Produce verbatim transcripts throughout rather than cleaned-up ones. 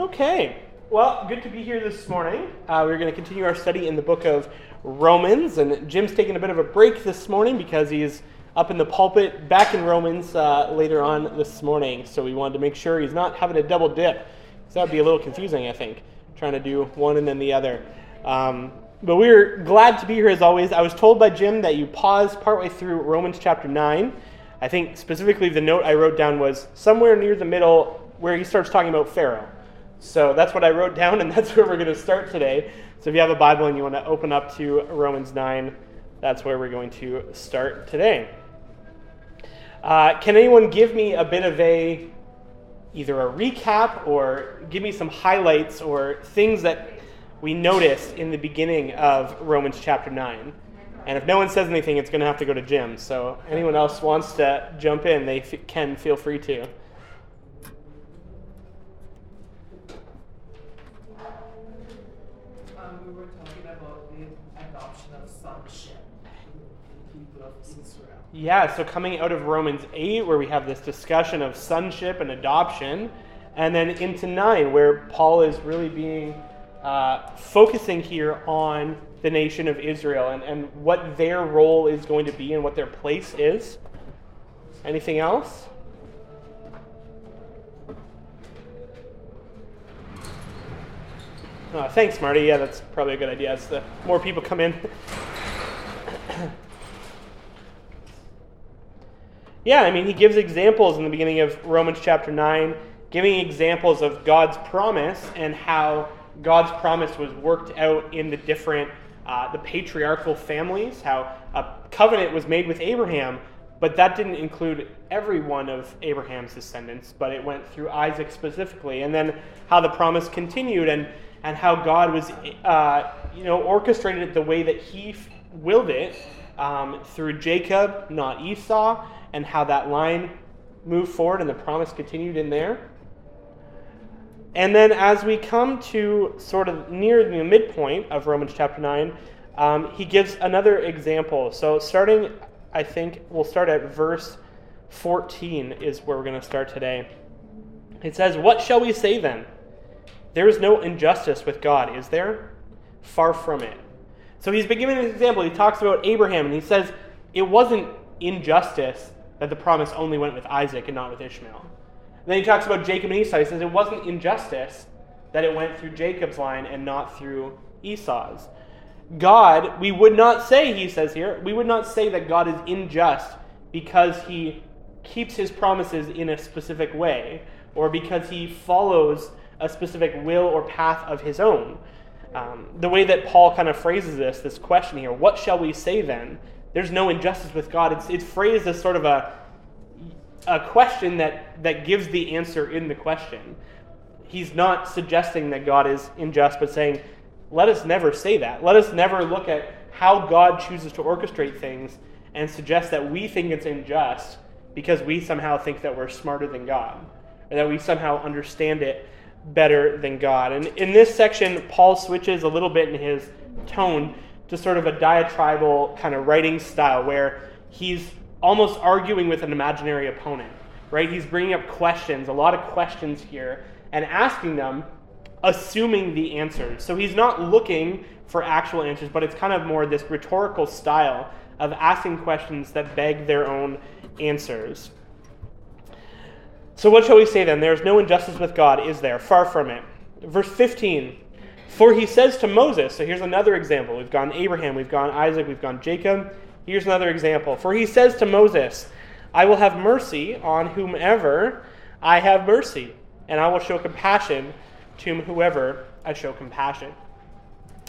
Okay. Well, good to be here this morning. Uh, we're going to continue our study in the book of Romans, and Jim's taking a bit of a break this morning because he's up in the pulpit back in Romans uh, later on this morning, so we wanted to make sure he's not having a double dip, because that would be a little confusing, I think, trying to do one and then the other. Um, but we're glad to be here as always. I was told by Jim that you paused partway through Romans chapter nine. I think specifically the note I wrote down was somewhere near the middle where he starts talking about Pharaoh. So that's what I wrote down, and that's where we're going to start today. So if you have a Bible and you want to open up to Romans nine, that's where we're going to start today. Uh, can anyone give me a bit of a, either a recap or give me some highlights or things that we noticed in the beginning of Romans chapter nine? And if no one says anything, it's going to have to go to Jim. So anyone else wants to jump in, they f- can feel free to. Yeah, so coming out of Romans eight, where we have this discussion of sonship and adoption, and then into nine, where Paul is really being uh, focusing here on the nation of Israel and, and what their role is going to be and what their place is. Anything else? Oh, thanks, Marty. Yeah, that's probably a good idea as the more people come in. Yeah, I mean, he gives examples in the beginning of Romans chapter nine, giving examples of God's promise and how God's promise was worked out in the different, uh, the patriarchal families, how a covenant was made with Abraham, but that didn't include every one of Abraham's descendants, but it went through Isaac specifically, and then how the promise continued and, and how God was, uh, you know, orchestrated it the way that he willed it um, through Jacob, not Esau, and how that line moved forward and the promise continued in there. And then as we come to sort of near the midpoint of Romans chapter nine, um, he gives another example. So starting, I think, we'll start at verse fourteen is where we're going to start today. It says, "What shall we say then? There is no injustice with God, is there? Far from it." So he's been giving an example. He talks about Abraham, and he says it wasn't injustice that the promise only went with Isaac and not with Ishmael. And then he talks about Jacob and Esau. He says it wasn't injustice that it went through Jacob's line and not through Esau's. God, we would not say, he says here, we would not say that God is unjust because he keeps his promises in a specific way or because he follows a specific will or path of his own. Um, the way that Paul kind of phrases this, this question here, what shall we say then? There's no injustice with God. It's it's phrased as sort of a a question that, that gives the answer in the question. He's not suggesting that God is unjust, but saying, let us never say that. Let us never look at how God chooses to orchestrate things and suggest that we think it's unjust because we somehow think that we're smarter than God, or that we somehow understand it better than God. And in this section, Paul switches a little bit in his tone to sort of a diatribal kind of writing style where he's almost arguing with an imaginary opponent, right? He's bringing up questions, a lot of questions here, and asking them, assuming the answers. So he's not looking for actual answers, but it's kind of more this rhetorical style of asking questions that beg their own answers. So what shall we say then? There's no injustice with God, is there? Far from it. Verse fifteen, "For he says to Moses," so here's another example. We've gone Abraham, we've gone Isaac, we've gone Jacob. Here's another example. "For he says to Moses, I will have mercy on whomever I have mercy, and I will show compassion to whoever I show compassion."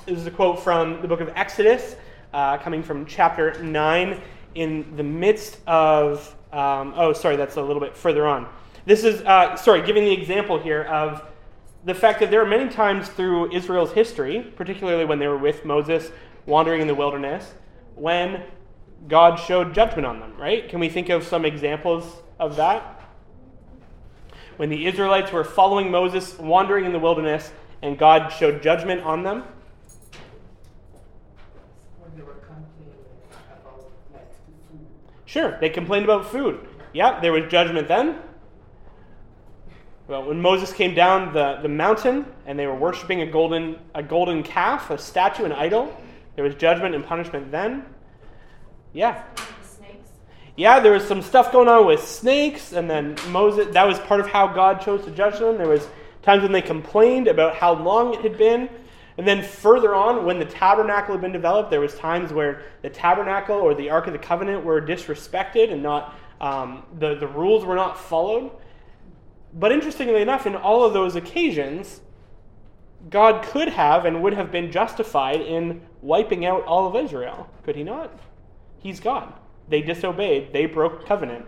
This is a quote from the book of Exodus, uh, coming from chapter nine in the midst of, um, oh, sorry, that's a little bit further on. This is, uh, sorry, giving the example here of the fact that there are many times through Israel's history, particularly when they were with Moses wandering in the wilderness, when God showed judgment on them, right? Can we think of some examples of that? When the Israelites were following Moses, wandering in the wilderness, and God showed judgment on them? When they were complaining about like food. Sure, they complained about food. Yeah, there was judgment then. Well, when Moses came down the, the mountain and they were worshiping a golden a golden calf, a statue, an idol, there was judgment and punishment then. Yeah. Snakes. Yeah, there was some stuff going on with snakes, and then Moses, that was part of how God chose to judge them. There was times when they complained about how long it had been. And then further on, when the tabernacle had been developed, there was times where the tabernacle or the Ark of the Covenant were disrespected and not um, the, the rules were not followed. But interestingly enough, in all of those occasions, God could have and would have been justified in wiping out all of Israel. Could he not? He's God. They disobeyed. They broke covenant.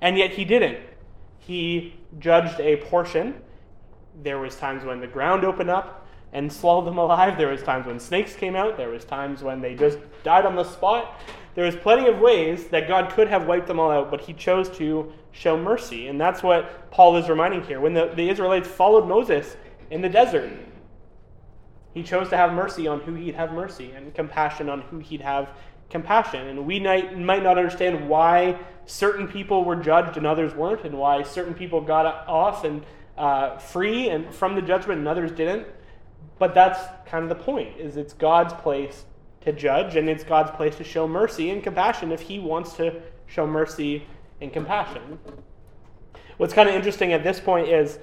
And yet he didn't. He judged a portion. There was times when the ground opened up and swallowed them alive. There was times when snakes came out. There was times when they just died on the spot. There was plenty of ways that God could have wiped them all out, but he chose to show mercy. And that's what Paul is reminding here. When the, the Israelites followed Moses in the desert, he chose to have mercy on who he'd have mercy and compassion on who he'd have compassion. And we might, might not understand why certain people were judged and others weren't, and why certain people got off and uh, free and from the judgment and others didn't. But that's kind of the point, is it's God's place to judge, and it's God's place to show mercy and compassion if he wants to show mercy and compassion. What's kind of interesting at this point is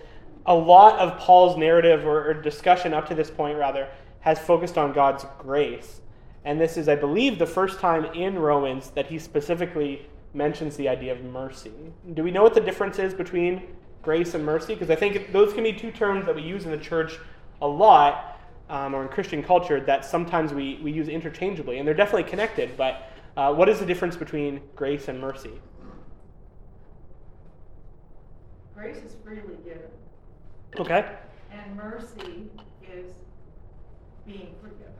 a lot of Paul's narrative or, or discussion up to this point, rather, has focused on God's grace. And this is, I believe, the first time in Romans that he specifically mentions the idea of mercy. Do we know what the difference is between grace and mercy? Because I think those can be two terms that we use in the church a lot, Um, or in Christian culture, that sometimes we, we use interchangeably. And they're definitely connected, but uh, what is the difference between grace and mercy? Grace is freely given. Okay. And mercy is being forgiven.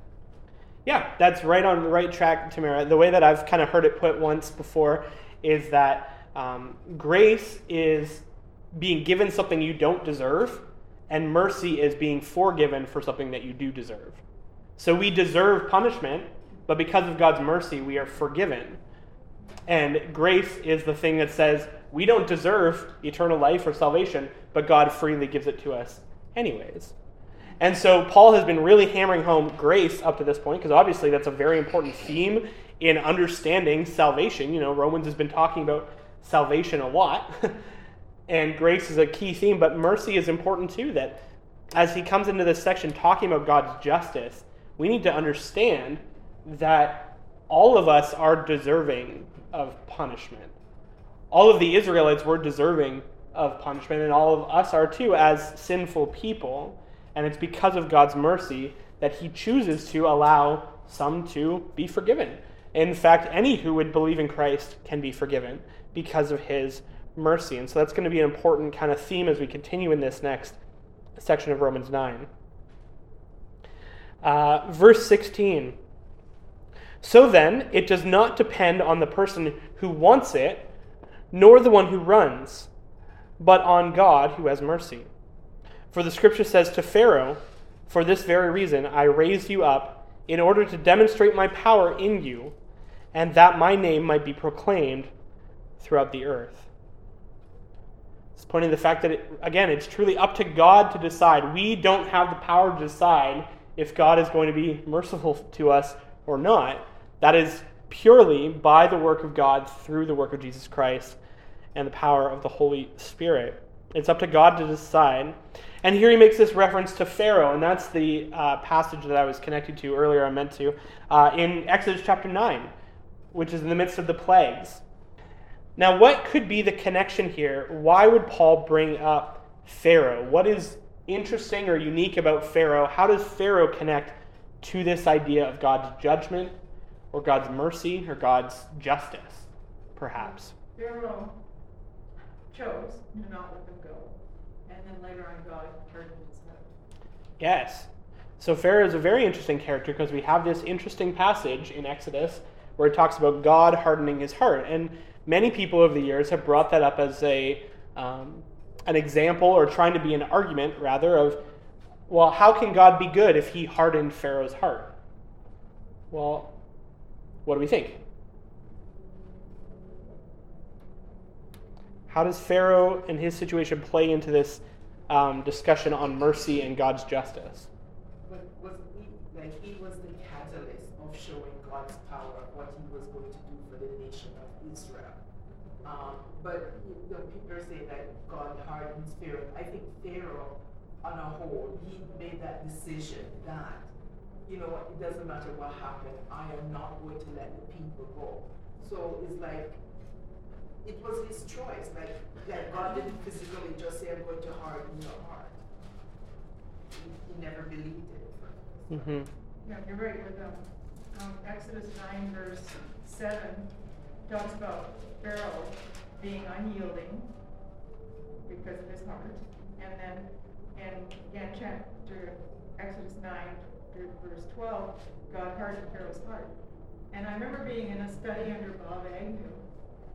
Yeah, that's right on the right track, Tamara. The way that I've kind of heard it put once before is that um, grace is being given something you don't deserve, and mercy is being forgiven for something that you do deserve. So we deserve punishment, but because of God's mercy, we are forgiven. And grace is the thing that says we don't deserve eternal life or salvation, but God freely gives it to us anyways. And so Paul has been really hammering home grace up to this point, because obviously that's a very important theme in understanding salvation. You know, Romans has been talking about salvation a lot. And grace is a key theme, but mercy is important too, that as he comes into this section talking about God's justice, we need to understand that all of us are deserving of punishment. All of the Israelites were deserving of punishment, and all of us are too as sinful people. And it's because of God's mercy that he chooses to allow some to be forgiven. In fact, any who would believe in Christ can be forgiven because of his mercy. And so that's going to be an important kind of theme as we continue in this next section of Romans nine. Uh, verse sixteen. So then, it does not depend on the person who wants it, nor the one who runs, but on God who has mercy. For the scripture says to Pharaoh, "For this very reason I raised you up, in order to demonstrate my power in you, and that my name might be proclaimed throughout the earth." It's pointing to the fact that, it, again, it's truly up to God to decide. We don't have the power to decide if God is going to be merciful to us or not. That is purely by the work of God, through the work of Jesus Christ, and the power of the Holy Spirit. It's up to God to decide. And here he makes this reference to Pharaoh, and that's the uh, passage that I was connected to earlier, I meant to, uh, in Exodus chapter nine, which is in the midst of the plagues. Now, what could be the connection here? Why would Paul bring up Pharaoh? What is interesting or unique about Pharaoh? How does Pharaoh connect to this idea of God's judgment or God's mercy or God's justice, perhaps? Pharaoh chose to not let them go. And then later on, God turned his head. Yes. So Pharaoh is a very interesting character because we have this interesting passage in Exodus where it talks about God hardening his heart. And many people over the years have brought that up as a um, an example, or trying to be an argument, rather, of, well, how can God be good if he hardened Pharaoh's heart? Well, what do we think? How does Pharaoh and his situation play into this um, discussion on mercy and God's justice? But was he, like, he was the catalyst of showing God's power of what he was going to do for the nation of Israel. Um, but you know, people are saying that God hardens Pharaoh. I think Pharaoh, on a whole, he made that decision that, you know, it doesn't matter what happened, I am not going to let the people go. So it's like, it was his choice. Like, like God didn't physically just say, I'm going to harden your heart. He, he never believed it. Mm-hmm. Yeah, you're right. With um, um, Exodus nine, verse seven, talks about Pharaoh being unyielding because of his heart. And then, and again, chapter Exodus nine, verse twelve, God hardened Pharaoh's heart. And I remember being in a study under Bob Agnew,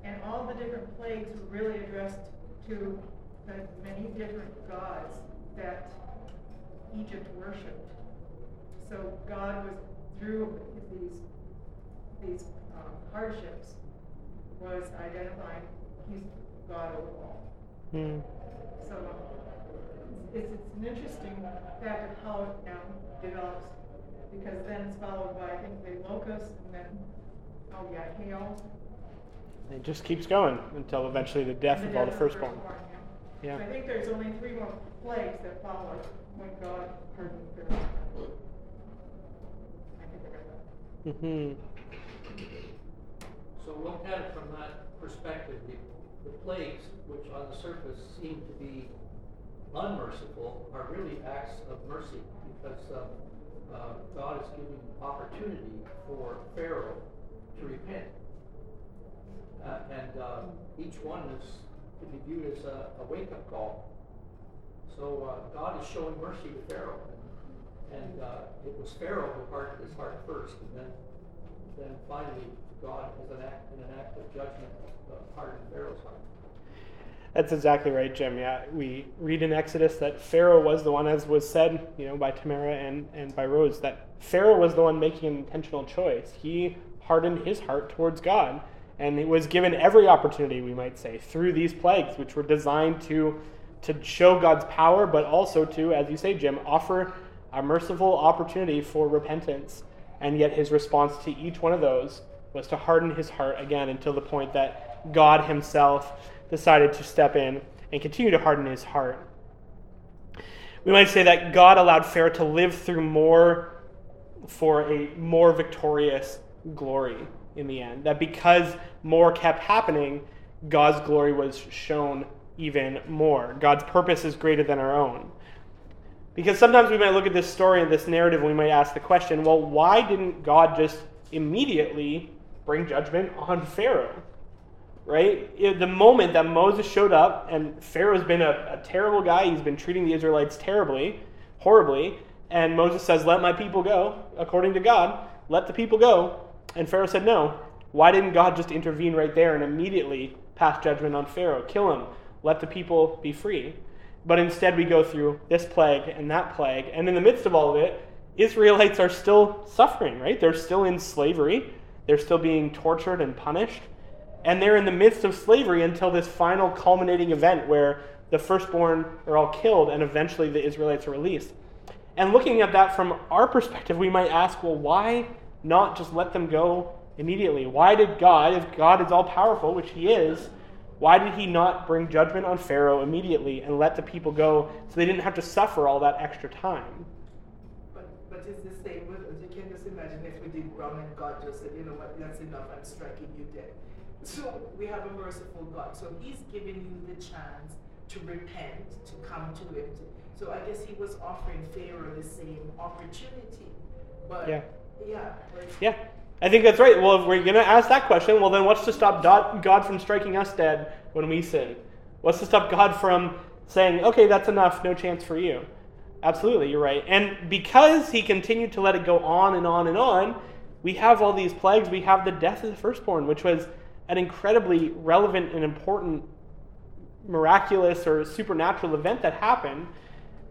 and all the different plagues were really addressed to the many different gods that Egypt worshipped. So God was, through these these um, hardships, was identifying he's God over all. Mm. So it's, it's an interesting fact of how it now develops, because then it's followed by, I think, the locusts, and then, oh yeah, hail. It just keeps going until eventually the death the of all the firstborn. firstborn yeah. yeah. I think there's only three more plagues that follow when God hardened Pharaoh. I think I read that. Mm-hmm. So look at it from that perspective. The, the plagues, which on the surface seem to be unmerciful, are really acts of mercy, because uh, uh, God is giving opportunity for Pharaoh to repent. Uh, and uh, each one is to be viewed as a, a wake-up call. So uh, God is showing mercy to Pharaoh, and, and uh, it was Pharaoh who hardened his heart first, and then, then finally God, as an act, in an act of judgment, uh, hardened Pharaoh's heart. That's exactly right, Jim. Yeah, we read in Exodus that Pharaoh was the one, as was said, you know, by Tamara and, and by Rose, that Pharaoh was the one making an intentional choice. He hardened his heart towards God. And it was given every opportunity, we might say, through these plagues, which were designed to to show God's power, but also to, as you say, Jim, offer a merciful opportunity for repentance. And yet his response to each one of those was to harden his heart again until the point that God himself decided to step in and continue to harden his heart. We might say that God allowed Pharaoh to live through more for a more victorious glory in the end, that because more kept happening, God's glory was shown even more. God's purpose is greater than our own. Because sometimes we might look at this story and this narrative and we might ask the question, well, why didn't God just immediately bring judgment on Pharaoh? Right? It, the moment that Moses showed up, and Pharaoh's been a, a terrible guy, he's been treating the Israelites terribly, horribly, and Moses says, let my people go, according to God, let the people go. And Pharaoh said no. Why didn't God just intervene right there and immediately pass judgment on Pharaoh? Kill him. Let the people be free. But instead we go through this plague and that plague. And in the midst of all of it, Israelites are still suffering, right? They're still in slavery. They're still being tortured and punished. And they're in the midst of slavery until this final culminating event where the firstborn are all killed and eventually the Israelites are released. And looking at that from our perspective, we might ask, well, why not just let them go immediately? Why did God, if God is all-powerful, which he is, why did he not bring judgment on Pharaoh immediately and let the people go so they didn't have to suffer all that extra time? But but it's the same. You can just imagine if we did wrong and God just said, you know what, that's enough, I'm striking you dead. So we have a merciful God. So he's giving you the chance to repent, to come to it. So I guess he was offering Pharaoh the same opportunity. But yeah. Yeah. Yeah, I think that's right. Well, if we're going to ask that question, well, then what's to stop God from striking us dead when we sin? What's to stop God from saying, okay, that's enough, no chance for you? Absolutely, you're right. And because he continued to let it go on and on and on, we have all these plagues. We have the death of the firstborn, which was an incredibly relevant and important miraculous or supernatural event that happened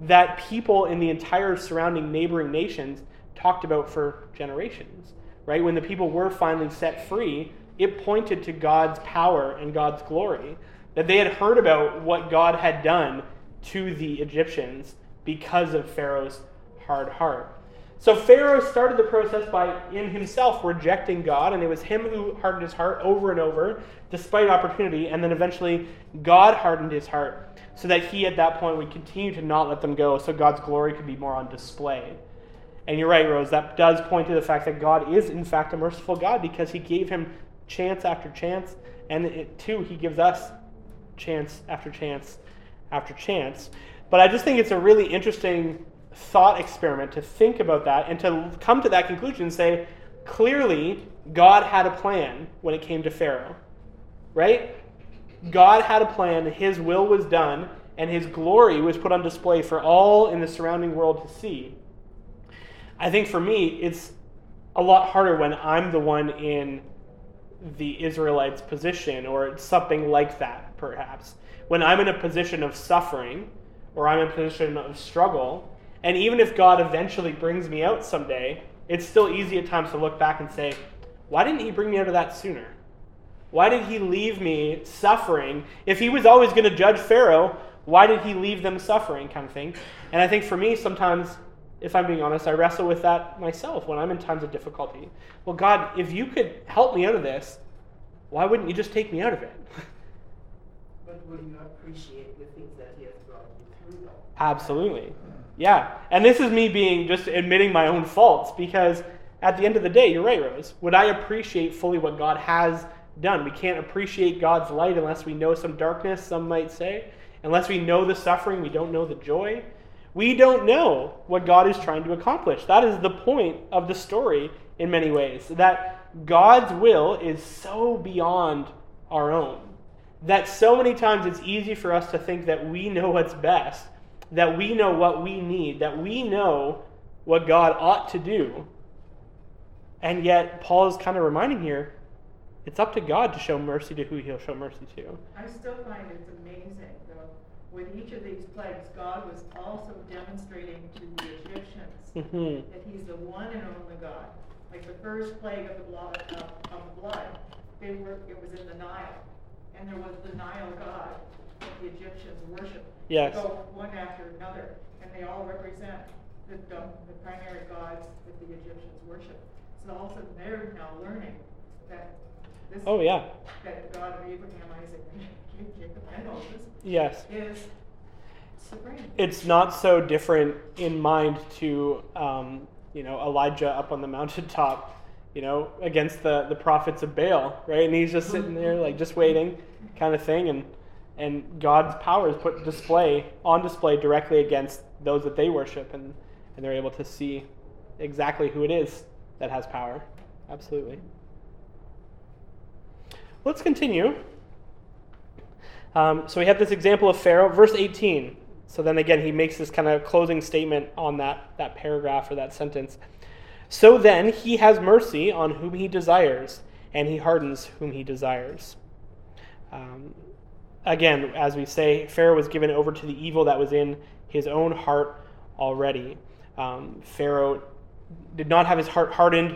that people in the entire surrounding neighboring nations talked about for generations, right? When the people were finally set free, it pointed to God's power and God's glory. that they had heard about what God had done to the Egyptians because of Pharaoh's hard heart. So Pharaoh started the process by, in himself, rejecting God, and it was him who hardened his heart over and over, despite opportunity, and then eventually God hardened his heart so that he, at that point, would continue to not let them go, so God's glory could be more on display. And you're right, Rose, that does point to the fact that God is, in fact, a merciful God, because he gave him chance after chance, and it, too, he gives us chance after chance after chance. But I just think it's a really interesting thought experiment to think about that and to come to that conclusion and say, clearly, God had a plan when it came to Pharaoh, right? God had a plan, his will was done, and his glory was put on display for all in the surrounding world to see. I think for me, it's a lot harder when I'm the one in the Israelites' position or something like that, perhaps. When I'm in a position of suffering or I'm in a position of struggle, and even if God eventually brings me out someday, it's still easy at times to look back and say, why didn't he bring me out of that sooner? Why did he leave me suffering? If he was always going to judge Pharaoh, why did he leave them suffering, kind of thing? And I think for me, sometimes, if I'm being honest, I wrestle with that myself when I'm in times of difficulty. Well, God, if you could help me out of this, why wouldn't you just take me out of it? But would you appreciate the things that he has brought you through? Absolutely. Yeah, and this is me being just admitting my own faults, because at the end of the day, you're right, Rose, would I appreciate fully what God has done? We can't appreciate God's light unless we know some darkness, some might say. Unless we know the suffering, we don't know the joy. We don't know what God is trying to accomplish. That is the point of the story in many ways, that God's will is so beyond our own, that so many times it's easy for us to think that we know what's best, that we know what we need, that we know what God ought to do. And yet, Paul is kind of reminding here, it's up to God to show mercy to who he'll show mercy to. I still find it's amazing, though, with each of these plagues, God was also demonstrating to the Egyptians mm-hmm. that he's the one and only God. Like the first plague of the blood, of, of blood they were, it was in the Nile, and there was the Nile God that the Egyptians worshipped. Yes. Go one after another, and they all represent the, the primary gods that the Egyptians worship. So also they're now learning that this oh, yeah. that the God of Abraham, Isaac, and Jacob, and Moses yes. is supreme. It's not so different in mind to um, you know Elijah up on the mountaintop, you know, against the, the prophets of Baal, right? And he's just sitting there, like just waiting, kind of thing, and. And God's power is put display on display directly against those that they worship, and, and they're able to see exactly who it is that has power. Absolutely. Let's continue. Um, so we have this example of Pharaoh, verse eighteen. So then again, he makes this kind of closing statement on that, that paragraph or that sentence. So then he has mercy on whom he desires, and he hardens whom he desires. Um, Again, as we say, Pharaoh was given over to the evil that was in his own heart already. Um, Pharaoh did not have his heart hardened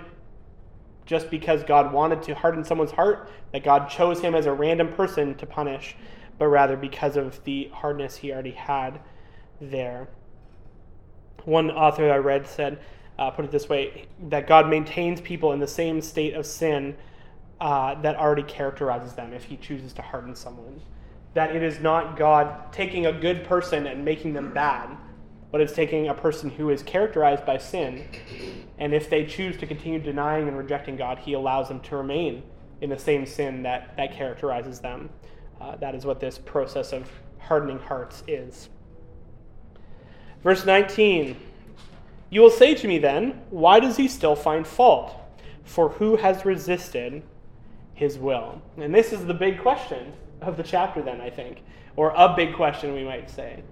just because God wanted to harden someone's heart, that God chose him as a random person to punish, but rather because of the hardness he already had there. One author I read said, uh, put it this way, that God maintains people in the same state of sin uh, that already characterizes them if he chooses to harden someone. That it is not God taking a good person and making them bad, but it's taking a person who is characterized by sin, and if they choose to continue denying and rejecting God, he allows them to remain in the same sin that, that characterizes them. Uh, that is what this process of hardening hearts is. Verse nineteen, you will say to me then, why does he still find fault? For who has resisted his will? And this is the big question of the chapter then, I think, or a big question we might say.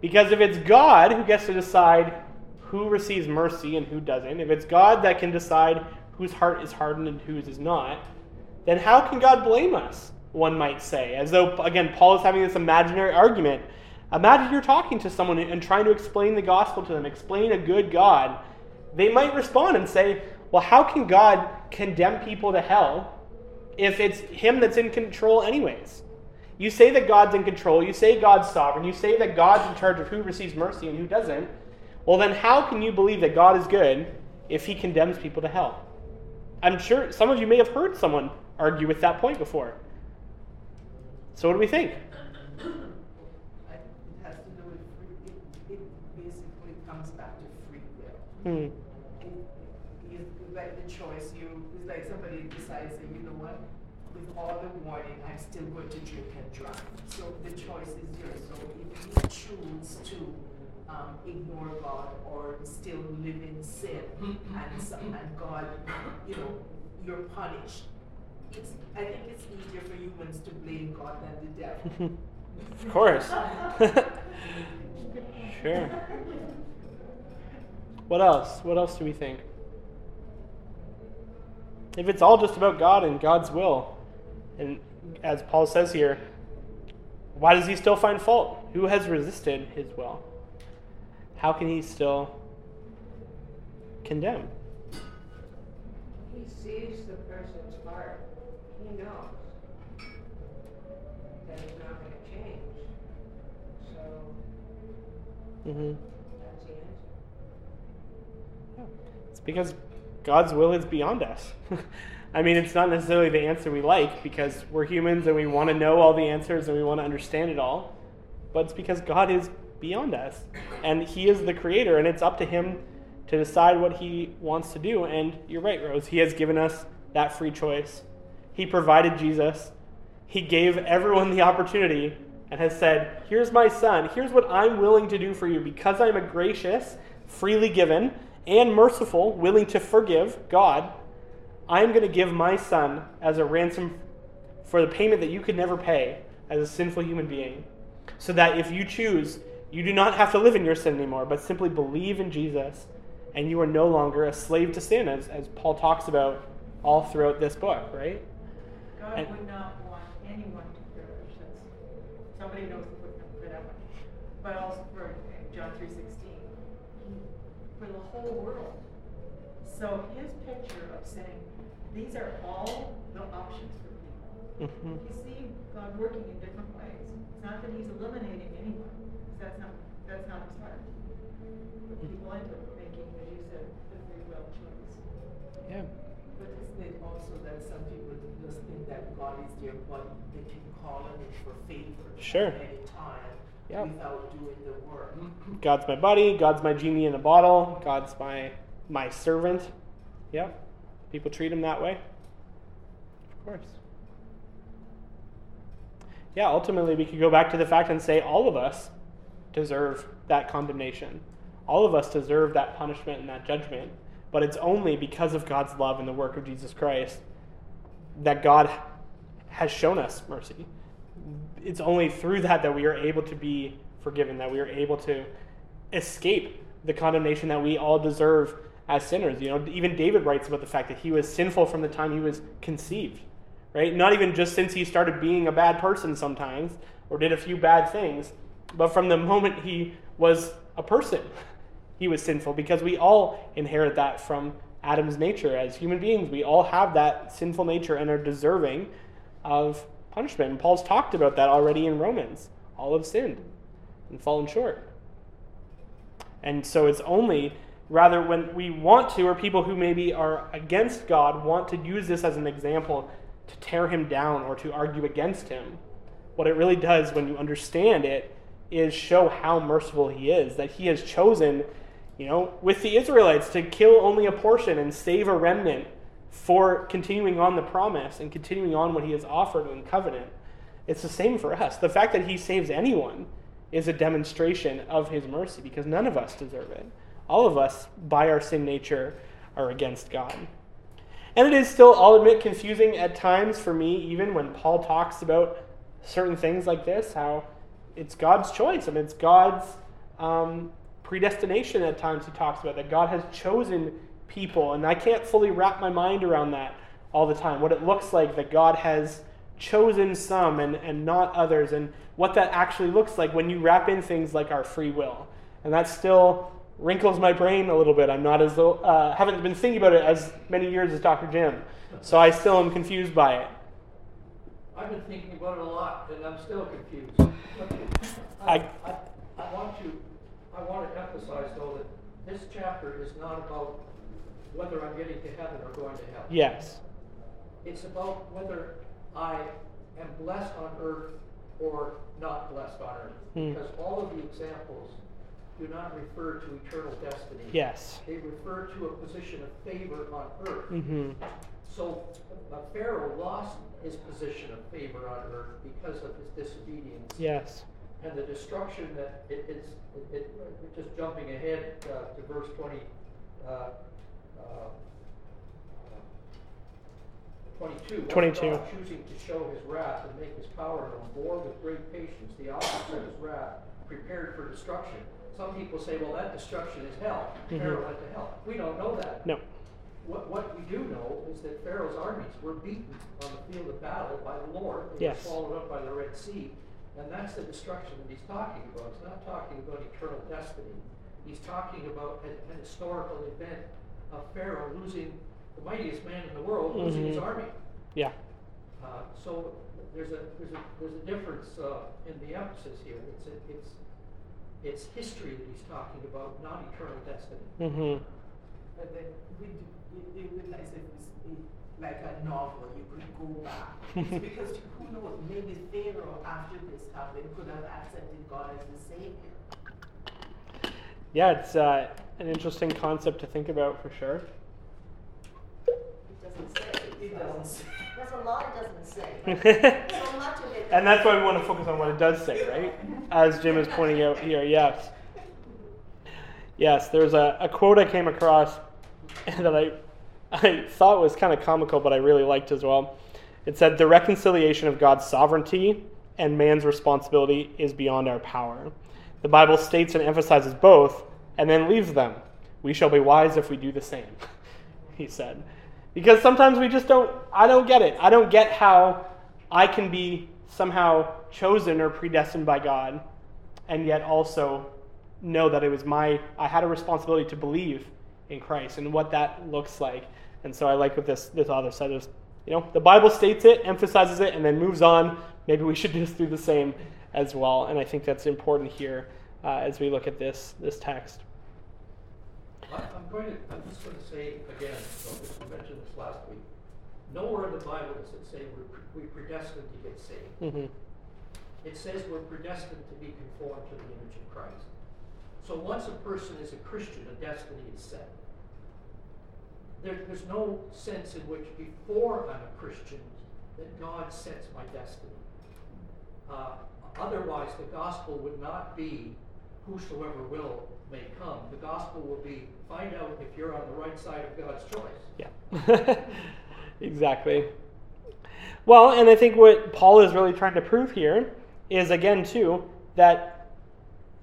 Because if it's God who gets to decide who receives mercy and who doesn't, if it's God that can decide whose heart is hardened and whose is not, then how can God blame us, one might say, as though, again, Paul is having this imaginary argument. Imagine you're talking to someone and trying to explain the gospel to them, explain a good God. They might respond and say, well, how can God condemn people to hell if it's him that's in control anyways? You say that God's in control. You say God's sovereign. You say that God's in charge of who receives mercy and who doesn't. Well, then how can you believe that God is good if he condemns people to hell? I'm sure some of you may have heard someone argue with that point before. So what do we think? It has to do with free, it, it basically comes back to free will. Hmm. Like the choice, you it's like somebody decides that, you know what, with all the warning, I'm still going to drink and drive. So the choice is yours. So if you choose to um, ignore God or still live in sin and, some, and God, you know, you're punished. It's, I think it's easier for humans to blame God than the devil. Of course. Sure. What else? What else do we think? If it's all just about God and God's will, and as Paul says here, why does he still find fault? Who has resisted his will? How can he still condemn? He sees the person's heart. He knows that it's not going to change. So mm-hmm. That's the answer. Yeah. It's because God's will is beyond us. I mean, it's not necessarily the answer we like because we're humans and we want to know all the answers and we want to understand it all. But it's because God is beyond us. And he is the creator, and it's up to him to decide what he wants to do. And you're right, Rose. He has given us that free choice. He provided Jesus. He gave everyone the opportunity and has said, here's my son. Here's what I'm willing to do for you because I'm a gracious, freely given, and merciful, willing to forgive God. I am going to give my son as a ransom for the payment that you could never pay as a sinful human being, so that if you choose, you do not have to live in your sin anymore, but simply believe in Jesus, and you are no longer a slave to sin, as, as Paul talks about all throughout this book, right? God and, would not want anyone to perish. That's, somebody knows the book for that one. But also for John three sixteen. For the whole world. So his picture of saying, these are all the options for people. Mm-hmm. You see God working in different ways. It's not that he's eliminating anyone. That's not that's not his heart. But he winds up making, as you said, the free will choice. Yeah. But isn't it also that some people just think that God is there, but they can call on it for favor sure. at any time. Yeah. Without doing the work. God's my buddy. God's my genie in a bottle. God's my my servant. Yeah. People treat him that way. Of course. Yeah, ultimately we could go back to the fact and say all of us deserve that condemnation. All of us deserve that punishment and that judgment. But it's only because of God's love and the work of Jesus Christ that God has shown us mercy. It's only through that that we are able to be forgiven, that we are able to escape the condemnation that we all deserve as sinners. You know, even David writes about the fact that he was sinful from the time he was conceived, right? Not even just since he started being a bad person sometimes or did a few bad things, but from the moment he was a person, he was sinful, because we all inherit that from Adam's nature. As human beings, we all have that sinful nature and are deserving of punishment. And Paul's talked about that already in Romans. All have sinned and fallen short. And so it's only, rather when we want to, or people who maybe are against God want to use this as an example to tear him down or to argue against him. What it really does when you understand it is show how merciful he is, that he has chosen, you know, with the Israelites to kill only a portion and save a remnant for continuing on the promise and continuing on what he has offered in covenant. It's the same for us. The fact that he saves anyone is a demonstration of his mercy, because none of us deserve it. All of us, by our sin nature, are against God. And it is still, I'll admit, confusing at times for me, even when Paul talks about certain things like this, how it's God's choice and it's God's um, predestination at times he talks about, that God has chosen people, and I can't fully wrap my mind around that all the time, what it looks like that God has chosen some and, and not others, and what that actually looks like when you wrap in things like our free will. And that still wrinkles my brain a little bit. I'm not as though, uh, haven't been thinking about it as many years as Doctor Jim, so I still am confused by it. I've been thinking about it a lot, and I'm still confused. I, I, I, I want to, I want to emphasize though that this chapter is not about whether I'm getting to heaven or going to hell. Yes. It's about whether I am blessed on earth or not blessed on earth, hmm. because all of the examples do not refer to eternal destiny. Yes. They refer to a position of favor on earth. Mm-hmm. So uh, Pharaoh lost his position of favor on earth because of his disobedience. Yes. And the destruction that it, it's it, it, just jumping ahead uh, to verse twenty, uh, uh, twenty-two. twenty-two. God choosing to show his wrath and make his power known, bore with great patience the opposite of his wrath, prepared for destruction. Some people say, well, that destruction is hell. Mm-hmm. Pharaoh went to hell. We don't know that. No. What, what we do know is that Pharaoh's armies were beaten on the field of battle by the Lord. They yes. were swallowed up by the Red Sea. And that's the destruction that he's talking about. He's not talking about eternal destiny. He's talking about an, an historical event of Pharaoh losing the mightiest man in the world, mm-hmm. losing his army. Yeah. Uh, so there's a there's a there's a difference uh, in the emphasis here. It's a, it's it's history that he's talking about, not eternal destiny. Mm-hmm. But then we do. It, it, like I said, it's like a novel. You could go back. It's because who knows? Maybe Pharaoh, after this happened, could have accepted God as the Savior. Yeah, it's uh, an interesting concept to think about for sure. It doesn't say. It doesn't say. That's a lot. It doesn't say. So much of it. And that's why we want to focus on what it does say, right? As Jim is pointing out here. Yes. Yes. There's a, a quote I came across that I. I thought it was kind of comical, but I really liked as well. It said, the reconciliation of God's sovereignty and man's responsibility is beyond our power. The Bible states and emphasizes both, and then leaves them. We shall be wise if we do the same, he said. Because sometimes we just don't, I don't get it. I don't get how I can be somehow chosen or predestined by God, and yet also know that it was my, I had a responsibility to believe in Christ and what that looks like. And so I like what this this author said is, you know, the Bible states it, emphasizes it, and then moves on. Maybe we should just do the same as well. And I think that's important here uh, as we look at this this text. I'm going to I'm just going to say again, I mentioned this last week. Nowhere in the Bible does it say we're, we're predestined to get saved. Mm-hmm. It says we're predestined to be conformed to the image of Christ. So once a person is a Christian, a destiny is set. There, there's no sense in which before I'm a Christian that God sets my destiny. Uh, otherwise, the gospel would not be whosoever will may come. The gospel will be find out if you're on the right side of God's choice. Yeah, exactly. Well, and I think what Paul is really trying to prove here is, again, too, that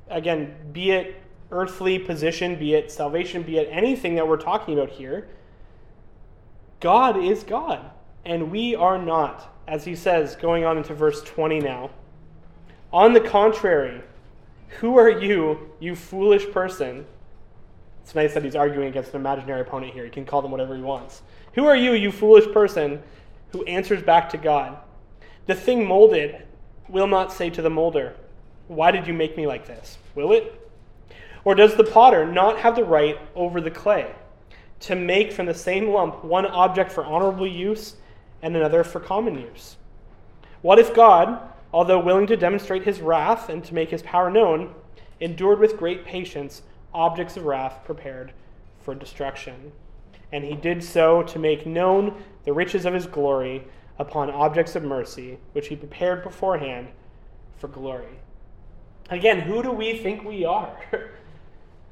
again, be it earthly position, be it salvation, be it anything that we're talking about here, God is God, and we are not, as he says, going on into verse twenty now. On the contrary, who are you, you foolish person? It's nice that he's arguing against an imaginary opponent here. He can call them whatever he wants. Who are you, you foolish person, who answers back to God? The thing molded will not say to the molder, why did you make me like this? Will it? Or does the potter not have the right over the clay to make from the same lump one object for honorable use and another for common use? What if God, although willing to demonstrate his wrath and to make his power known, endured with great patience objects of wrath prepared for destruction? And he did so to make known the riches of his glory upon objects of mercy, which he prepared beforehand for glory. Again, who do we think we are?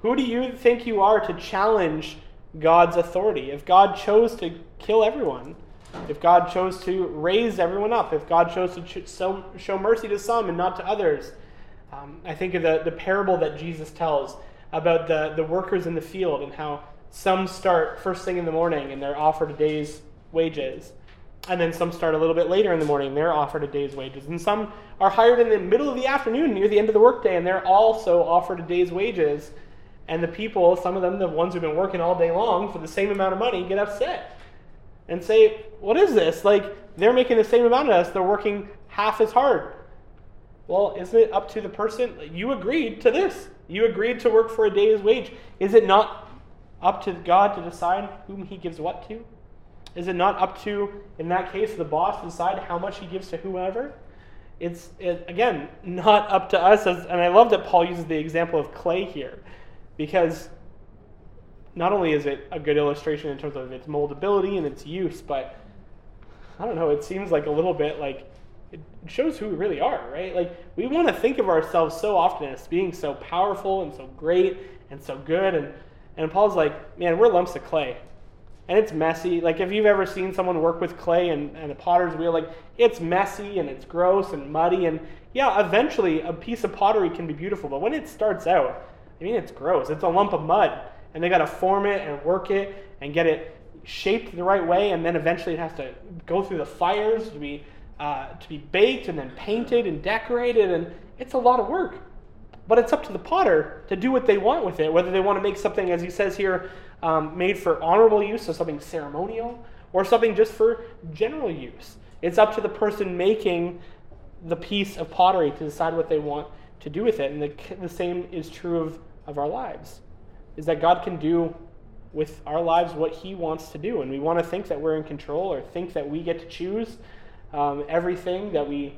Who do you think you are to challenge God's authority? If God chose to kill everyone, if God chose to raise everyone up, if God chose to show mercy to some and not to others, um, I think of the, the parable that Jesus tells about the, the workers in the field and how some start first thing in the morning and they're offered a day's wages. And then some start a little bit later in the morning, they're offered a day's wages. And some are hired in the middle of the afternoon, near the end of the workday, and they're also offered a day's wages. And the people, some of them, the ones who've been working all day long for the same amount of money, get upset and say, what is this? Like, they're making the same amount as us. They're working half as hard. Well, isn't it up to the person? You agreed to this. You agreed to work for a day's wage. Is it not up to God to decide whom he gives what to? Is it not up to, in that case, the boss to decide how much he gives to whoever? It's, it, again, not up to us. As, and I love that Paul uses the example of clay here, because not only is it a good illustration in terms of its moldability and its use, but I don't know, it seems like a little bit like it shows who we really are, right? Like, we want to think of ourselves so often as being so powerful and so great and so good. And, and Paul's like, man, we're lumps of clay. And it's messy. Like, if you've ever seen someone work with clay and, and a potter's wheel, like, it's messy and it's gross and muddy. And yeah, eventually a piece of pottery can be beautiful. But when it starts out, I mean, it's gross. It's a lump of mud. And they got to form it and work it and get it shaped the right way. And then eventually it has to go through the fires to be uh, to be baked and then painted and decorated. And it's a lot of work. But it's up to the potter to do what they want with it, whether they want to make something, as he says here, Um, made for honorable use, so something ceremonial, or something just for general use. It's up to the person making the piece of pottery to decide what they want to do with it. And the, the same is true of, of our lives, is that God can do with our lives what he wants to do. And we want to think that we're in control, or think that we get to choose um, everything that we,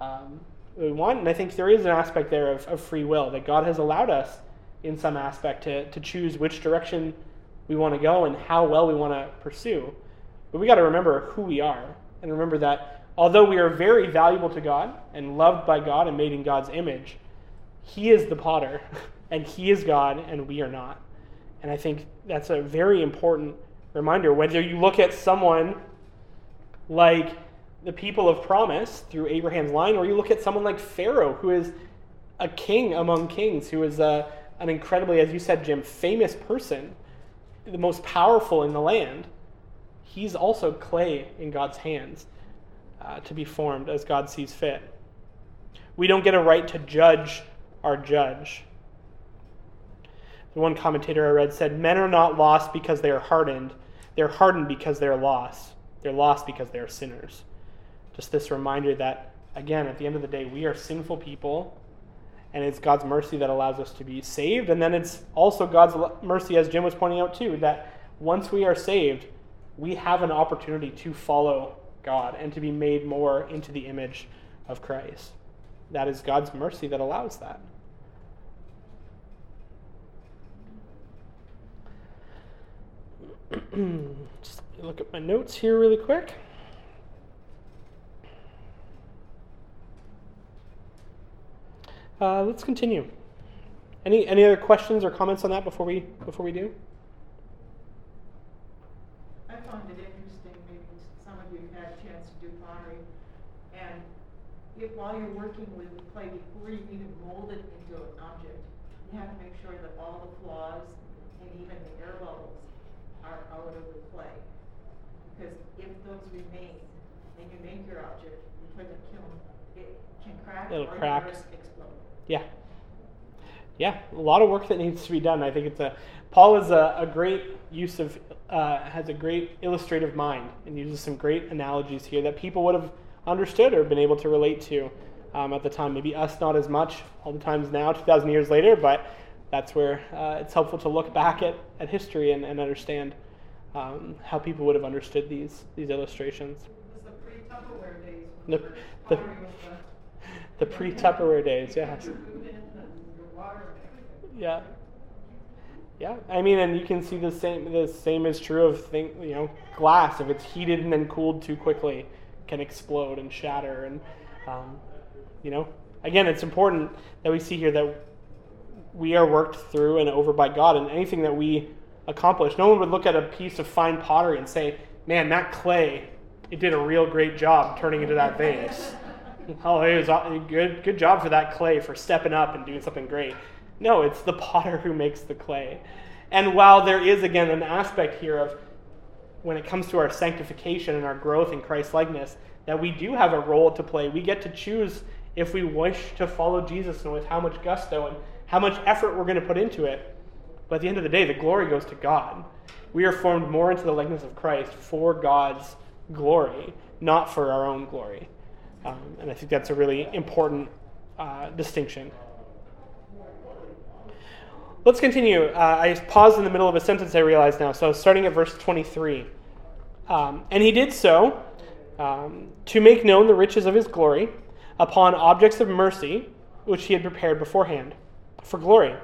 um, we want. And I think there is an aspect there of, of free will, that God has allowed us in some aspect to, to choose which direction we want to go and how well we want to pursue. But we got to remember who we are, and remember that although we are very valuable to God and loved by God and made in God's image, he is the potter and he is God and we are not. And I think that's a very important reminder. Whether you look at someone like the people of promise through Abraham's line, or you look at someone like Pharaoh, who is a king among kings, who is a, an incredibly, as you said, Jim, famous person, the most powerful in the land, he's also clay in God's hands uh, to be formed as God sees fit. We don't get a right to judge our judge. The one commentator I read said, men are not lost because they are hardened. They're hardened because they're lost. They're lost because they're sinners. Just this reminder that, again, at the end of the day, we are sinful people, and it's God's mercy that allows us to be saved. And then it's also God's mercy, as Jim was pointing out too, that once we are saved, we have an opportunity to follow God and to be made more into the image of Christ. That is God's mercy that allows that. Just look at my notes here really quick. Uh, let's continue. Any any other questions or comments on that before we before we do? I found it interesting. Maybe some of you have had a chance to do pottery, and if while you're working with the clay, before you even mold it into an object, you have to make sure that all the flaws and even the air bubbles are out of the clay, because if those remain, then you make your object, you put the kiln, it can crack. It'll or crack. Yeah. Yeah, a lot of work that needs to be done. I think it's a, Paul is a, a great use of, uh, has a great illustrative mind and uses some great analogies here that people would have understood or been able to relate to um, at the time. Maybe us not as much all the times now, two thousand years later, but that's where uh, it's helpful to look back at, at history and, and understand um, how people would have understood these these illustrations. It was the pre-Tupperware days. The, the, The pre-Tupperware days, yes. Yeah. Yeah, I mean, and you can see the same the same is true of, thing, you know, glass. If it's heated and then cooled too quickly, can explode and shatter. And, um, you know, again, it's important that we see here that we are worked through and over by God, and anything that we accomplish. No one would look at a piece of fine pottery and say, man, that clay, it did a real great job turning into that vase. Oh, it was a good, good job for that clay for stepping up and doing something great. No, it's the potter who makes the clay. And while there is, again, an aspect here of when it comes to our sanctification and our growth in Christ-likeness, that we do have a role to play. We get to choose if we wish to follow Jesus and with how much gusto and how much effort we're going to put into it. But at the end of the day, the glory goes to God. We are formed more into the likeness of Christ for God's glory. not for our own glory. Um, and I think that's a really important uh, distinction. Let's continue. Uh, I paused in the middle of a sentence, I realize now. So starting at verse twenty-three. Um, and he did so um, to make known the riches of his glory upon objects of mercy, which he had prepared beforehand for glory,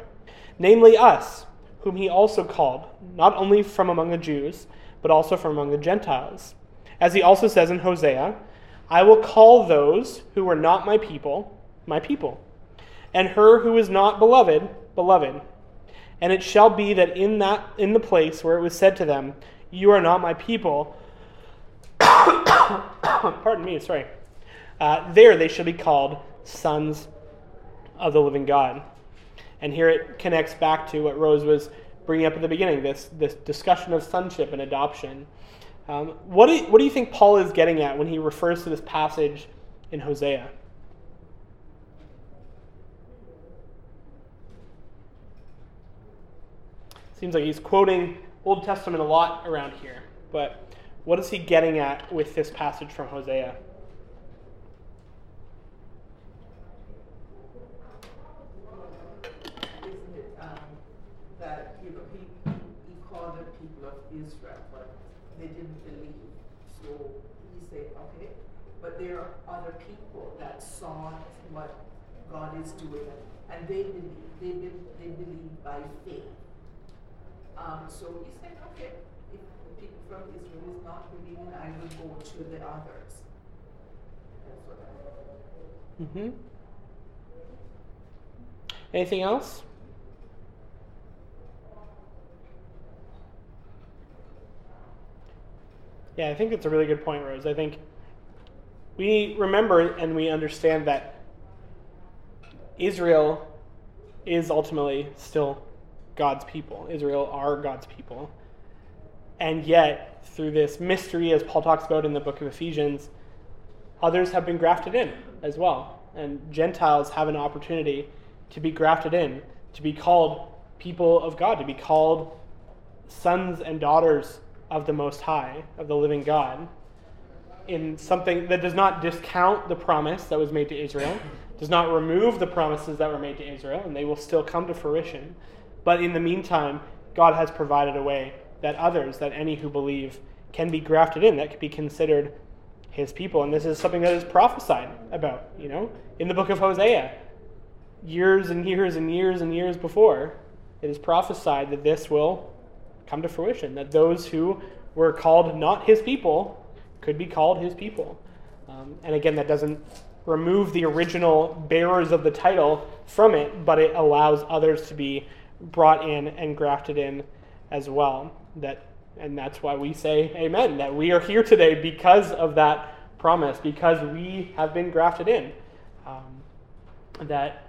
namely us, whom he also called, not only from among the Jews, but also from among the Gentiles. As he also says in Hosea, I will call those who were not my people, my people, and her who is not beloved, beloved. And it shall be that in that in the place where it was said to them, you are not my people, pardon me, sorry, uh, there they shall be called sons of the living God. And here it connects back to what Rose was bringing up at the beginning, this this discussion of sonship and adoption. Um, what, do, what do you think Paul is getting at when he refers to this passage in Hosea? Seems like he's quoting Old Testament a lot around here, but what is he getting at with this passage from Hosea? Israel, but they didn't believe. So he said, okay, but there are other people that saw what God is doing, and they believe, they believe, they believe by faith. Um, so he said, okay, if the people from Israel is not believing, I will go to the others. That's what I think. Mm-hmm. Anything else? Yeah, I think it's a really good point, Rose. I think we remember and we understand that Israel is ultimately still God's people. Israel are God's people. And yet, through this mystery, as Paul talks about in the book of Ephesians, others have been grafted in as well. And Gentiles have an opportunity to be grafted in, to be called people of God, to be called sons and daughters of the Most High, of the living God, in something that does not discount the promise that was made to Israel, does not remove the promises that were made to Israel, and they will still come to fruition. But in the meantime, God has provided a way that others, that any who believe, can be grafted in, that could be considered his people. And this is something that is prophesied about, you know, in the book of Hosea, years and years and years and years before, it is prophesied that this will come to fruition, that those who were called not his people could be called his people. Um, and again, that doesn't remove the original bearers of the title from it, but it allows others to be brought in and grafted in as well. That, and that's why we say amen, that we are here today because of that promise, because we have been grafted in, um, that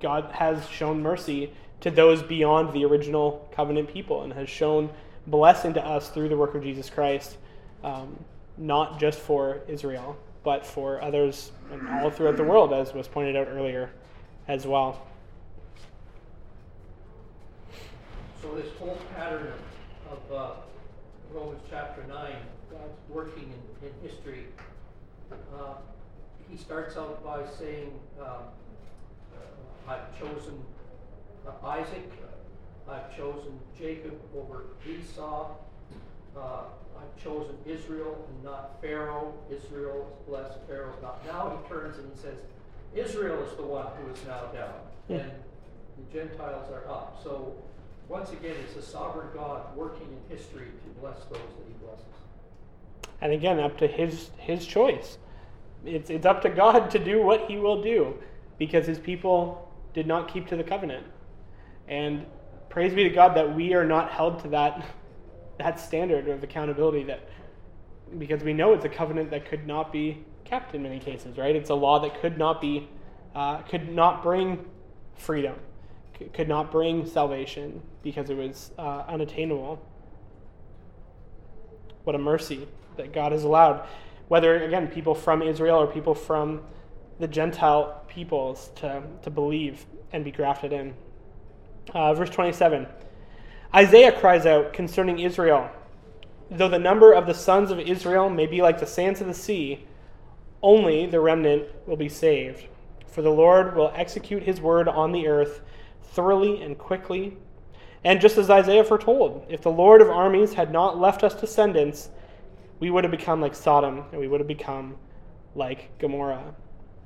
God has shown mercy to those beyond the original covenant people and has shown blessing to us through the work of Jesus Christ, um, not just for Israel, but for others and all throughout the world, as was pointed out earlier as well. So this whole pattern of uh, Romans chapter nine, God's working in, in history, uh, he starts out by saying, uh, I've chosen Uh, Isaac, I've chosen Jacob over Esau, uh, I've chosen Israel and not Pharaoh, Israel is blessed, Pharaoh is not. Now he turns and he says, Israel is the one who is now down, yeah. And the Gentiles are up. So once again, it's a sovereign God working in history to bless those that he blesses. And again, up to his his choice. It's, it's up to God to do what he will do, because his people did not keep to the covenant. And praise be to God that we are not held to that that standard of accountability, that because we know it's a covenant that could not be kept in many cases, right? It's a law that could not be, uh, could not bring freedom, could not bring salvation because it was uh, unattainable. What a mercy that God has allowed, whether, again, people from Israel or people from the Gentile peoples to, to believe and be grafted in. Uh, verse twenty-seven, Isaiah cries out concerning Israel, though the number of the sons of Israel may be like the sands of the sea, only the remnant will be saved. For the Lord will execute his word on the earth thoroughly and quickly. And just as Isaiah foretold, if the Lord of armies had not left us descendants, we would have become like Sodom, and we would have become like Gomorrah.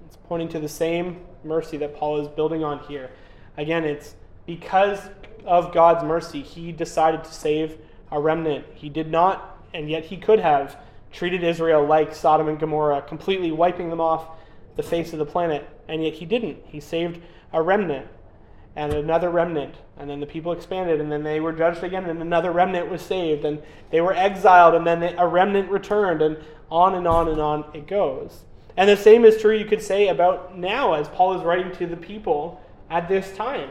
It's pointing to the same mercy that Paul is building on here. Again, it's because of God's mercy, he decided to save a remnant. He did not, and yet he could have, treated Israel like Sodom and Gomorrah, completely wiping them off the face of the planet, and yet he didn't. He saved a remnant, and another remnant, and then the people expanded, and then they were judged again, and another remnant was saved, and they were exiled, and then a remnant returned, and on and on and on it goes. And the same is true, you could say, about now, as Paul is writing to the people at this time.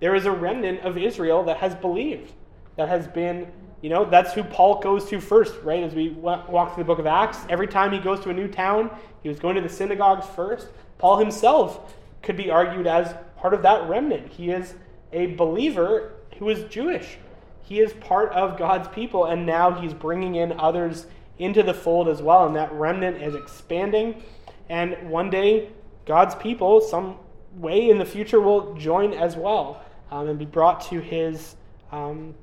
There is a remnant of Israel that has believed, that has been, you know, that's who Paul goes to first, right? As we walk through the book of Acts, every time he goes to a new town, he was going to the synagogues first. Paul himself could be argued as part of that remnant. He is a believer who is Jewish. He is part of God's people, and now he's bringing in others into the fold as well, and that remnant is expanding. And one day, God's people, some way in the future, will join as well um, and be brought to his, um,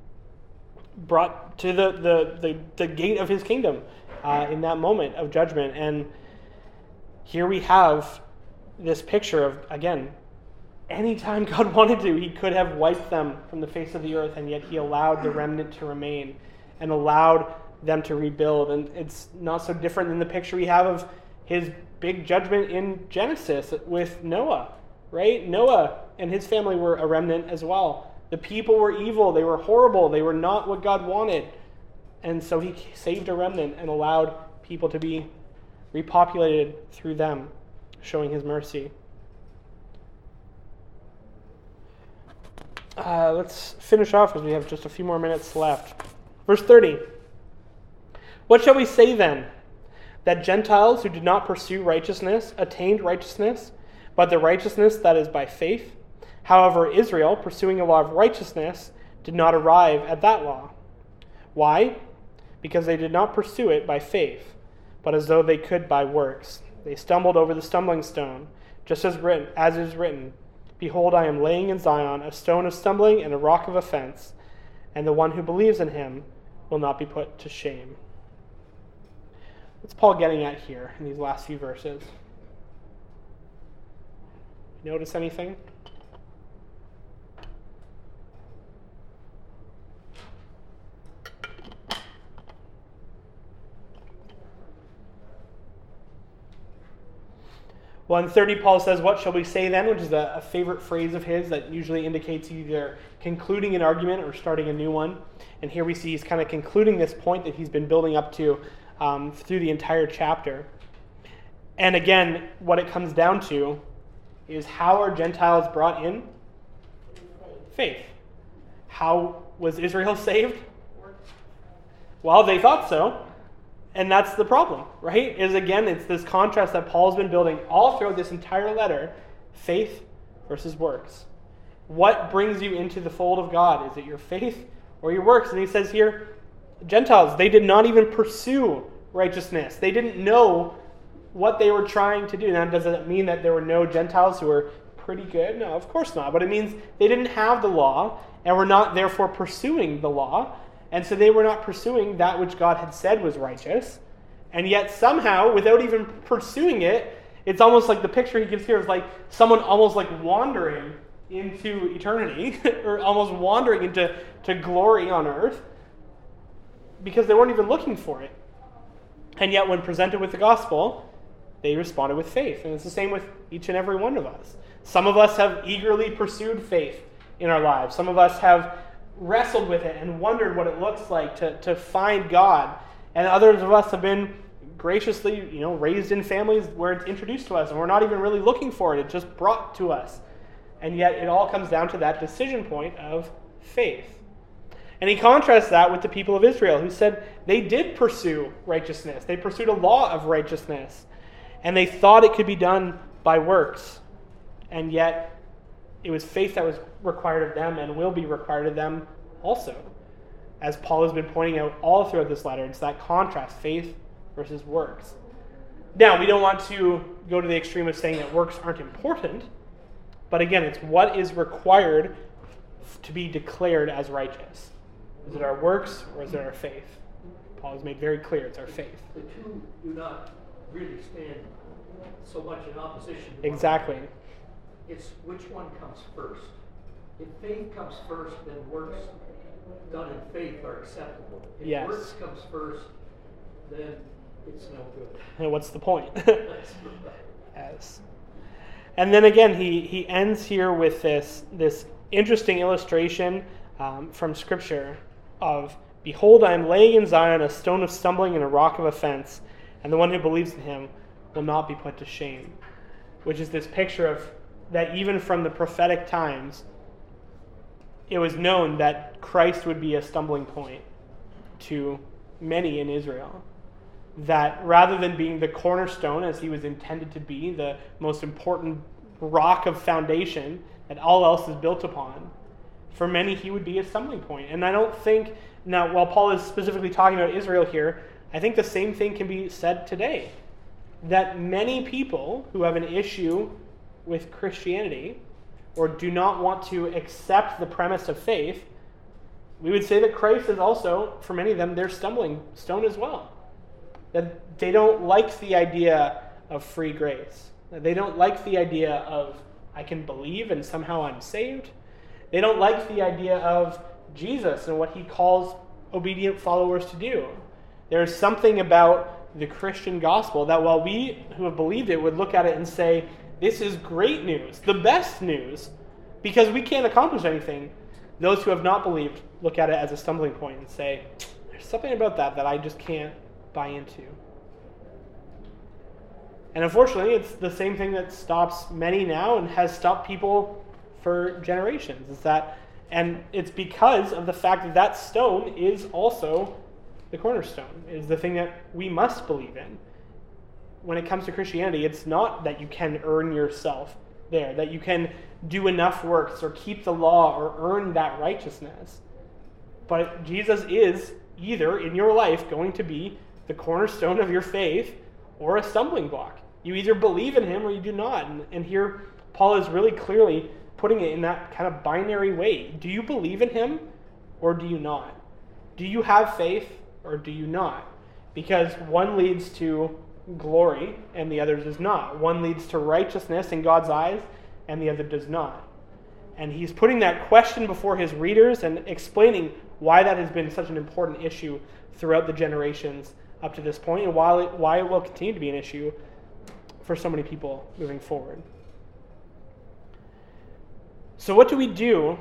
brought to the, the, the, the gate of his kingdom uh, in that moment of judgment. And here we have this picture of, again, anytime God wanted to, he could have wiped them from the face of the earth, and yet he allowed the remnant to remain and allowed them to rebuild. And it's not so different than the picture we have of his big judgment in Genesis with Noah, right? Noah and his family were a remnant as well. The people were evil. They were horrible. They were not what God wanted. And so he saved a remnant and allowed people to be repopulated through them, showing his mercy. Uh, let's finish off because we have just a few more minutes left. Verse thirty. What shall we say then? That Gentiles who did not pursue righteousness attained righteousness, but the righteousness that is by faith. However, Israel, pursuing a law of righteousness, did not arrive at that law. Why? Because they did not pursue it by faith, but as though they could by works. They stumbled over the stumbling stone, just as written, as is written, Behold, I am laying in Zion a stone of stumbling and a rock of offense, and the one who believes in him will not be put to shame. What's Paul getting at here in these last few verses? Notice anything? Well, in thirty, Paul says, What shall we say then? Which is a, a favorite phrase of his that usually indicates either concluding an argument or starting a new one. And here we see he's kind of concluding this point that he's been building up to Um, through the entire chapter. And again, what it comes down to is how are Gentiles brought in? Faith. How was Israel saved? Well, they thought so. And that's the problem, right? Is again, it's this contrast that Paul's been building all through this entire letter, faith versus works. What brings you into the fold of God? Is it your faith or your works? And he says here, Gentiles, they did not even pursue righteousness. They didn't know what they were trying to do. Now, does that mean that there were no Gentiles who were pretty good? No, of course not. But it means they didn't have the law and were not therefore pursuing the law. And so they were not pursuing that which God had said was righteous. And yet somehow, without even pursuing it, it's almost like the picture he gives here is like someone almost like wandering into eternity or almost wandering into to glory on earth, because they weren't even looking for it. And yet when presented with the gospel, they responded with faith. And it's the same with each and every one of us. Some of us have eagerly pursued faith in our lives. Some of us have wrestled with it and wondered what it looks like to, to find God. And others of us have been graciously, you know, raised in families where it's introduced to us and we're not even really looking for it. It's just brought to us. And yet it all comes down to that decision point of faith. And he contrasts that with the people of Israel, who said they did pursue righteousness. They pursued a law of righteousness. And they thought it could be done by works. And yet, it was faith that was required of them and will be required of them also. as Paul has been pointing out all throughout this letter. It's that contrast, faith versus works. Now, we don't want to go to the extreme of saying that works aren't important, but again, it's what is required to be declared as righteous. Is it our works or is it our faith? Paul has made very clear it's our faith. The two do not really stand so much in opposition to exactly. One. It's which one comes first. If faith comes first, then works done in faith are acceptable. If yes. works comes first, then it's no good. And what's the point? Yes. And then again, he, he ends here with this, this interesting illustration um, from Scripture of, behold, I am laying in Zion a stone of stumbling and a rock of offense, and the one who believes in him will not be put to shame. Which is this picture of that even from the prophetic times, it was known that Christ would be a stumbling point to many in Israel. That rather than being the cornerstone, as he was intended to be, the most important rock of foundation that all else is built upon, for many he would be a stumbling point. And I don't think, now while Paul is specifically talking about Israel here, I think the same thing can be said today. That many people who have an issue with Christianity or do not want to accept the premise of faith, we would say that Christ is also, for many of them, their stumbling stone as well. That they don't like the idea of free grace. That they don't like the idea of, I can believe and somehow I'm saved. They don't like the idea of Jesus and what he calls obedient followers to do. There is something about the Christian gospel that while we who have believed it would look at it and say, this is great news, the best news, because we can't accomplish anything. Those who have not believed look at it as a stumbling point and say, there's something about that that I just can't buy into. And unfortunately, it's the same thing that stops many now and has stopped people for generations. It's that, and it's because of the fact that that stone is also the cornerstone, is the thing that we must believe in. When it comes to Christianity, it's not that you can earn yourself there, that you can do enough works or keep the law or earn that righteousness. But Jesus is either in your life going to be the cornerstone of your faith or a stumbling block. You either believe in him or you do not. And, and here Paul is really clearly putting it in that kind of binary way. Do you believe in him or do you not? Do you have faith or do you not? Because one leads to glory and the other does not. One leads to righteousness in God's eyes and the other does not. And he's putting that question before his readers and explaining why that has been such an important issue throughout the generations up to this point, and why it, why it will continue to be an issue for so many people moving forward. So what do we do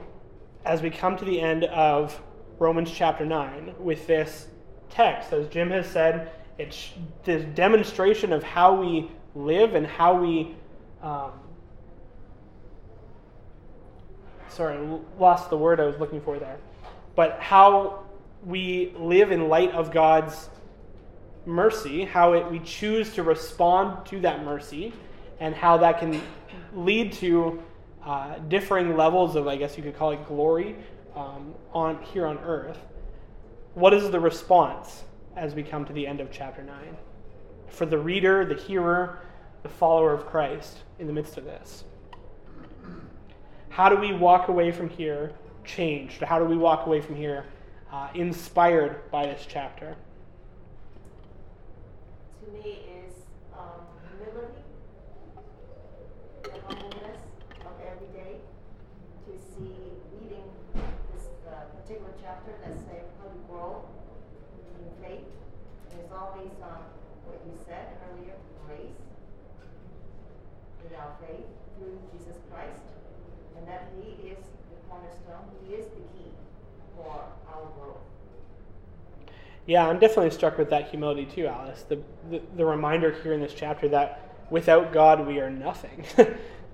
as we come to the end of Romans chapter nine with this text? As Jim has said, it's this demonstration of how we live and how we... Um, sorry, I lost the word I was looking for there. But how we live in light of God's mercy, how it, we choose to respond to that mercy, and how that can lead to uh, differing levels of, I guess you could call it, glory um, on here on earth. What is the response as we come to the end of chapter nine? For the reader, the hearer, the follower of Christ in the midst of this. How do we walk away from here changed? How do we walk away from here uh, inspired by this chapter? To me is um, humility and humbleness of every day to see reading this uh, particular chapter that says how to grow in faith. There's always um, what you said earlier, grace without faith through Jesus Christ, and that he is cornerstone. He is the key for our world. Yeah, I'm definitely struck with that humility too, Alice. The, the, the reminder here in this chapter that without God we are nothing.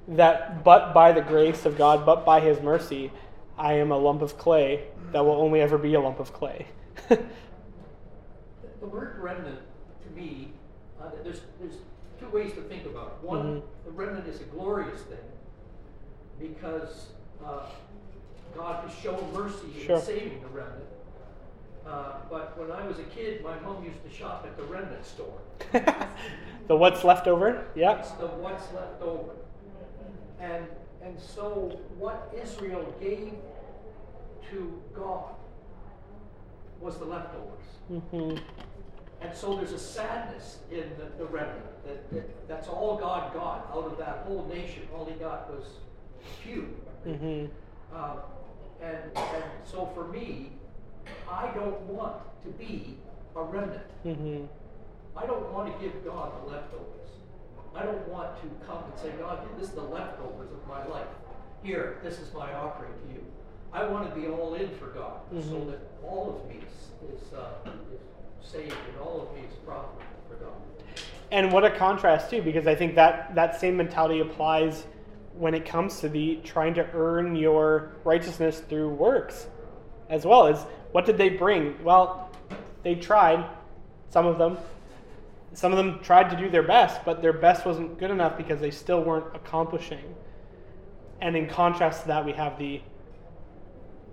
That but by the grace of God, but by his mercy, I am a lump of clay that will only ever be a lump of clay. The word remnant, to me, uh, there's, there's two ways to think about it. One, mm-hmm. the remnant is a glorious thing because... Uh, God has shown mercy in sure. saving the remnant. Uh, but when I was a kid, my mom used to shop at the remnant store. The what's left over? Yeah. It's the what's left over. And, and so what Israel gave to God was the leftovers. Mm-hmm. And so there's a sadness in the, the remnant. That, that that's all God got out of that whole nation. All he got was few. Mm-hmm. uh, and, and so for me, I don't want to be a remnant. Mm-hmm. I don't want to give God the leftovers. I don't want to come and say, God, this is the leftovers of my life. Here, this is my offering to you. I want to be all in for God, mm-hmm. so that all of me is, is, uh, is saved and all of me is profitable for God. And what a contrast, too, because I think that, that same mentality applies when it comes to the trying to earn your righteousness through works as well. As what did they bring? Well, they tried, some of them. Some of them tried to do their best, but their best wasn't good enough because they still weren't accomplishing. And in contrast to that, we have the,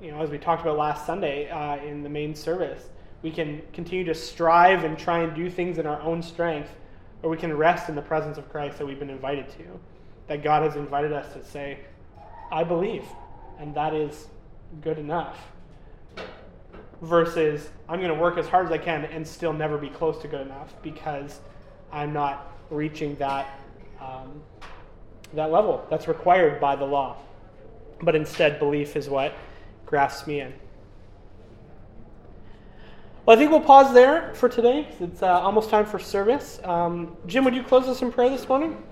you know, as we talked about last Sunday uh, in the main service, we can continue to strive and try and do things in our own strength, or we can rest in the presence of Christ that we've been invited to, that God has invited us to say, I believe, and that is good enough. Versus, I'm going to work as hard as I can and still never be close to good enough because I'm not reaching that um, that level that's required by the law. But instead, belief is what grasps me in. Well, I think we'll pause there for today. It's uh, almost time for service. Um, Jim, would you close us in prayer this morning?